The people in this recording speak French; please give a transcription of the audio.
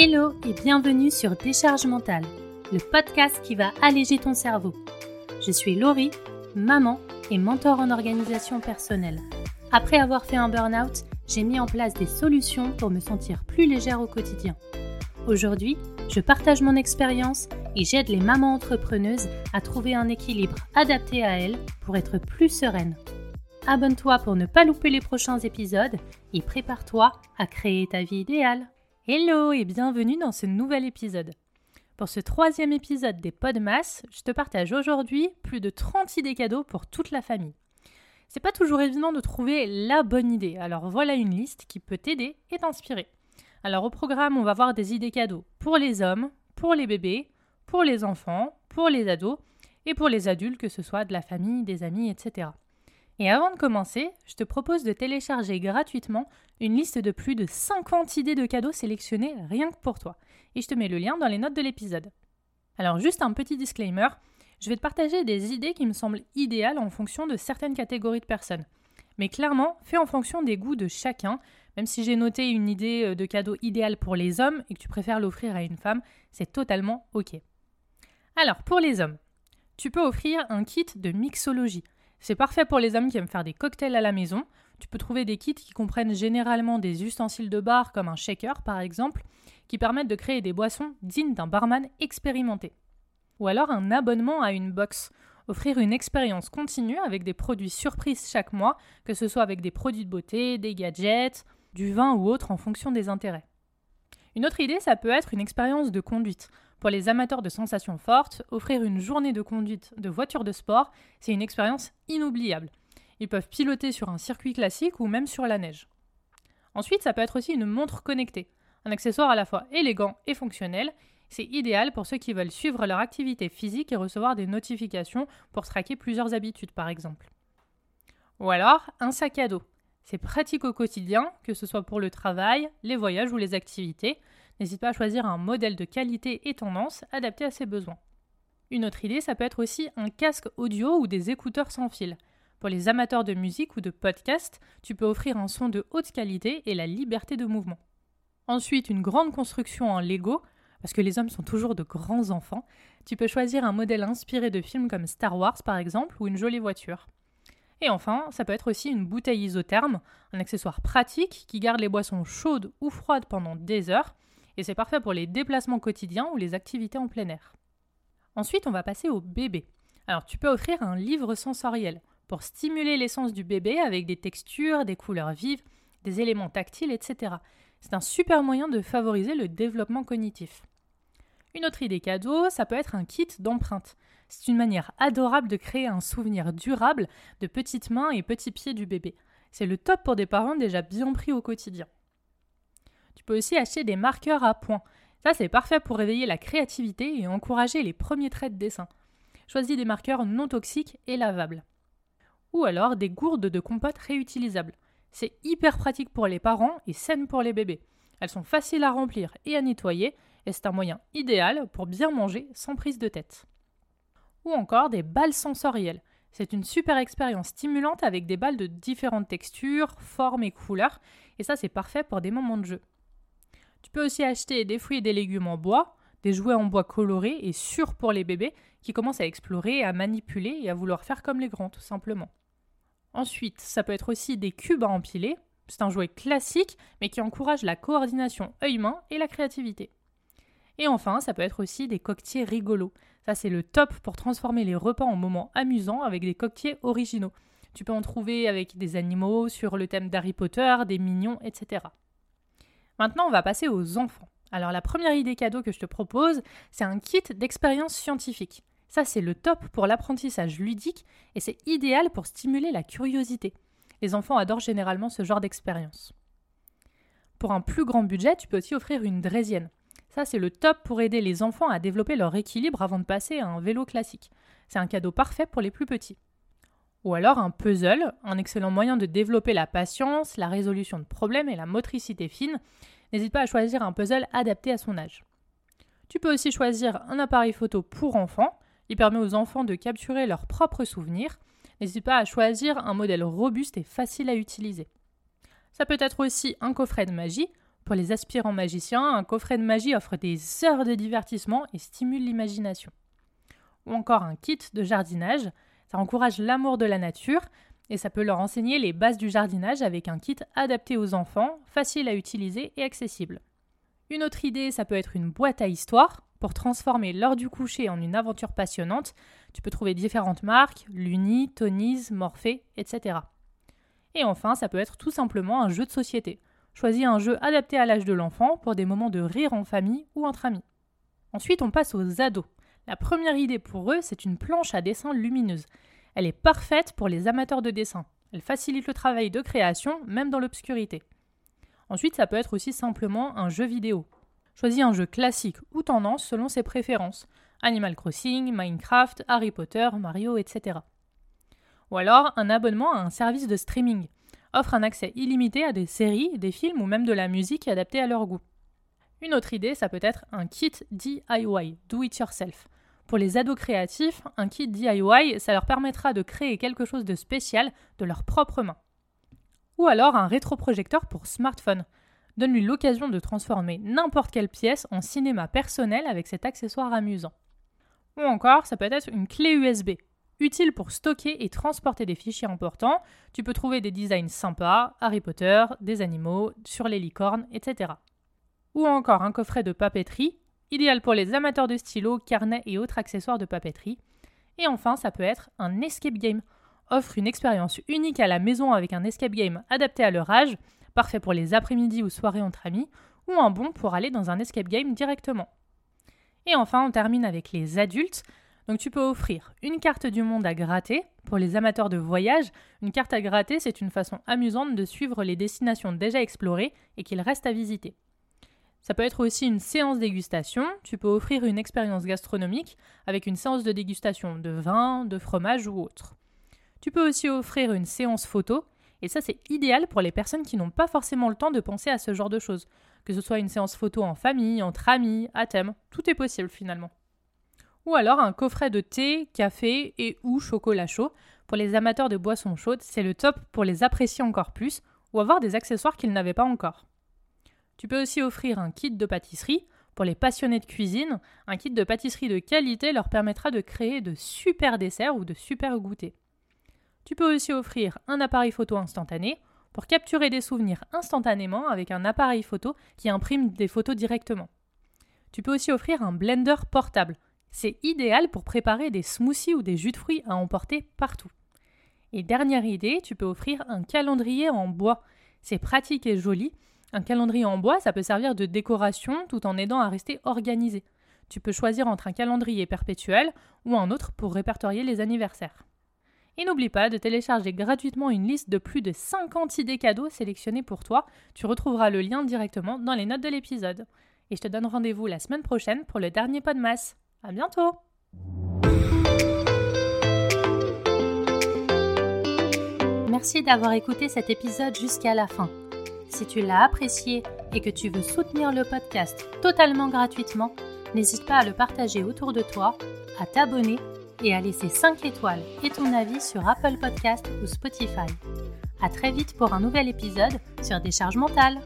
Hello et bienvenue sur Décharge Mentale, le podcast qui va alléger ton cerveau. Je suis Laurie, maman et mentor en organisation personnelle. Après avoir fait un burn-out, j'ai mis en place des solutions pour me sentir plus légère au quotidien. Aujourd'hui, je partage mon expérience et j'aide les mamans entrepreneuses à trouver un équilibre adapté à elles pour être plus sereines. Abonne-toi pour ne pas louper les prochains épisodes et prépare-toi à créer ta vie idéale. Hello et bienvenue dans ce nouvel épisode. Pour ce 3e épisode des Podmas, je te partage aujourd'hui plus de 30 idées cadeaux pour toute la famille. C'est pas toujours évident de trouver la bonne idée, alors voilà une liste qui peut t'aider et t'inspirer. Alors au programme, on va voir des idées cadeaux pour les hommes, pour les bébés, pour les enfants, pour les ados et pour les adultes, que ce soit de la famille, des amis, etc. Et avant de commencer, je te propose de télécharger gratuitement une liste de plus de 50 idées de cadeaux sélectionnées rien que pour toi. Et je te mets le lien dans les notes de l'épisode. Alors juste un petit disclaimer, je vais te partager des idées qui me semblent idéales en fonction de certaines catégories de personnes. Mais clairement, fais en fonction des goûts de chacun. Même si j'ai noté une idée de cadeau idéale pour les hommes et que tu préfères l'offrir à une femme, c'est totalement ok. Alors pour les hommes, tu peux offrir un kit de mixologie. C'est parfait pour les hommes qui aiment faire des cocktails à la maison. Tu peux trouver des kits qui comprennent généralement des ustensiles de bar comme un shaker par exemple, qui permettent de créer des boissons dignes d'un barman expérimenté. Ou alors un abonnement à une box. Offrir une expérience continue avec des produits surprises chaque mois, que ce soit avec des produits de beauté, des gadgets, du vin ou autre en fonction des intérêts. Une autre idée, ça peut être une expérience de conduite. Pour les amateurs de sensations fortes, offrir une journée de conduite de voiture de sport, c'est une expérience inoubliable. Ils peuvent piloter sur un circuit classique ou même sur la neige. Ensuite, ça peut être aussi une montre connectée, un accessoire à la fois élégant et fonctionnel. C'est idéal pour ceux qui veulent suivre leur activité physique et recevoir des notifications pour traquer plusieurs habitudes par exemple. Ou alors un sac à dos. C'est pratique au quotidien, que ce soit pour le travail, les voyages ou les activités. N'hésite pas à choisir un modèle de qualité et tendance adapté à ses besoins. Une autre idée, ça peut être aussi un casque audio ou des écouteurs sans fil. Pour les amateurs de musique ou de podcast, tu peux offrir un son de haute qualité et la liberté de mouvement. Ensuite, une grande construction en Lego, parce que les hommes sont toujours de grands enfants. Tu peux choisir un modèle inspiré de films comme Star Wars par exemple ou une jolie voiture. Et enfin, ça peut être aussi une bouteille isotherme, un accessoire pratique qui garde les boissons chaudes ou froides pendant des heures, et c'est parfait pour les déplacements quotidiens ou les activités en plein air. Ensuite, on va passer au bébé. Alors, tu peux offrir un livre sensoriel pour stimuler l'essence du bébé avec des textures, des couleurs vives, des éléments tactiles, etc. C'est un super moyen de favoriser le développement cognitif. Une autre idée cadeau, ça peut être un kit d'empreintes. C'est une manière adorable de créer un souvenir durable de petites mains et petits pieds du bébé. C'est le top pour des parents déjà bien pris au quotidien. Tu peux aussi acheter des marqueurs à points. Ça, c'est parfait pour réveiller la créativité et encourager les premiers traits de dessin. Choisis des marqueurs non toxiques et lavables. Ou alors des gourdes de compote réutilisables. C'est hyper pratique pour les parents et saine pour les bébés. Elles sont faciles à remplir et à nettoyer, et c'est un moyen idéal pour bien manger sans prise de tête. Ou encore des balles sensorielles. C'est une super expérience stimulante avec des balles de différentes textures, formes et couleurs, et ça c'est parfait pour des moments de jeu. Tu peux aussi acheter des fruits et des légumes en bois, des jouets en bois colorés et sûrs pour les bébés qui commencent à explorer, à manipuler et à vouloir faire comme les grands tout simplement. Ensuite, ça peut être aussi des cubes à empiler. C'est un jouet classique mais qui encourage la coordination œil-main et la créativité. Et enfin, ça peut être aussi des coquetiers rigolos. Ça, c'est le top pour transformer les repas en moments amusants avec des coquetiers originaux. Tu peux en trouver avec des animaux, sur le thème d'Harry Potter, des mignons, etc. Maintenant, on va passer aux enfants. Alors, la première idée cadeau que je te propose, c'est un kit d'expérience scientifique. Ça, c'est le top pour l'apprentissage ludique et c'est idéal pour stimuler la curiosité. Les enfants adorent généralement ce genre d'expérience. Pour un plus grand budget, tu peux aussi offrir une draisienne. Ça, c'est le top pour aider les enfants à développer leur équilibre avant de passer à un vélo classique. C'est un cadeau parfait pour les plus petits. Ou alors un puzzle, un excellent moyen de développer la patience, la résolution de problèmes et la motricité fine. N'hésite pas à choisir un puzzle adapté à son âge. Tu peux aussi choisir un appareil photo pour enfants. Il permet aux enfants de capturer leurs propres souvenirs. N'hésite pas à choisir un modèle robuste et facile à utiliser. Ça peut être aussi un coffret de magie, Pour les aspirants magiciens, un coffret de magie offre des heures de divertissement et stimule l'imagination. Ou encore un kit de jardinage, ça encourage l'amour de la nature et ça peut leur enseigner les bases du jardinage avec un kit adapté aux enfants, facile à utiliser et accessible. Une autre idée, ça peut être une boîte à histoire. Pour transformer l'heure du coucher en une aventure passionnante, tu peux trouver différentes marques, Luni, Tonies, Morphée, etc. Et enfin, ça peut être tout simplement un jeu de société. Choisis un jeu adapté à l'âge de l'enfant pour des moments de rire en famille ou entre amis. Ensuite, on passe aux ados. La première idée pour eux, c'est une planche à dessin lumineuse. Elle est parfaite pour les amateurs de dessin. Elle facilite le travail de création, même dans l'obscurité. Ensuite, ça peut être aussi simplement un jeu vidéo. Choisis un jeu classique ou tendance selon ses préférences. Animal Crossing, Minecraft, Harry Potter, Mario, etc. Ou alors, un abonnement à un service de streaming. Offre un accès illimité à des séries, des films ou même de la musique adaptée à leur goût. Une autre idée, ça peut être un kit DIY, Do It Yourself. Pour les ados créatifs, un kit DIY, ça leur permettra de créer quelque chose de spécial de leurs propres mains. Ou alors un rétroprojecteur pour smartphone. Donne-lui l'occasion de transformer n'importe quelle pièce en cinéma personnel avec cet accessoire amusant. Ou encore, ça peut être une clé USB. Utile pour stocker et transporter des fichiers importants, tu peux trouver des designs sympas, Harry Potter, des animaux, sur les licornes, etc. Ou encore un coffret de papeterie, idéal pour les amateurs de stylos, carnets et autres accessoires de papeterie. Et enfin, ça peut être un escape game. Offre une expérience unique à la maison avec un escape game adapté à leur âge, parfait pour les après-midi ou soirées entre amis, ou un bon pour aller dans un escape game directement. Et enfin, on termine avec les adultes. Donc tu peux offrir une carte du monde à gratter. Pour les amateurs de voyage, une carte à gratter, c'est une façon amusante de suivre les destinations déjà explorées et qu'il reste à visiter. Ça peut être aussi une séance dégustation. Tu peux offrir une expérience gastronomique avec une séance de dégustation de vin, de fromage ou autre. Tu peux aussi offrir une séance photo, et ça c'est idéal pour les personnes qui n'ont pas forcément le temps de penser à ce genre de choses. Que ce soit une séance photo en famille, entre amis, à thème, tout est possible finalement. Ou alors un coffret de thé, café et ou chocolat chaud. Pour les amateurs de boissons chaudes, c'est le top pour les apprécier encore plus ou avoir des accessoires qu'ils n'avaient pas encore. Tu peux aussi offrir un kit de pâtisserie. Pour les passionnés de cuisine, un kit de pâtisserie de qualité leur permettra de créer de super desserts ou de super goûters. Tu peux aussi offrir un appareil photo instantané pour capturer des souvenirs instantanément avec un appareil photo qui imprime des photos directement. Tu peux aussi offrir un blender portable. C'est idéal pour préparer des smoothies ou des jus de fruits à emporter partout. Et dernière idée, tu peux offrir un calendrier en bois. C'est pratique et joli. Un calendrier en bois, ça peut servir de décoration tout en aidant à rester organisé. Tu peux choisir entre un calendrier perpétuel ou un autre pour répertorier les anniversaires. Et n'oublie pas de télécharger gratuitement une liste de plus de 50 idées cadeaux sélectionnées pour toi. Tu retrouveras le lien directement dans les notes de l'épisode. Et je te donne rendez-vous la semaine prochaine pour le dernier Podmas. À bientôt! Merci d'avoir écouté cet épisode jusqu'à la fin. Si tu l'as apprécié et que tu veux soutenir le podcast totalement gratuitement, n'hésite pas à le partager autour de toi, à t'abonner et à laisser 5 étoiles et ton avis sur Apple Podcast ou Spotify. À très vite pour un nouvel épisode sur Décharge Mentale.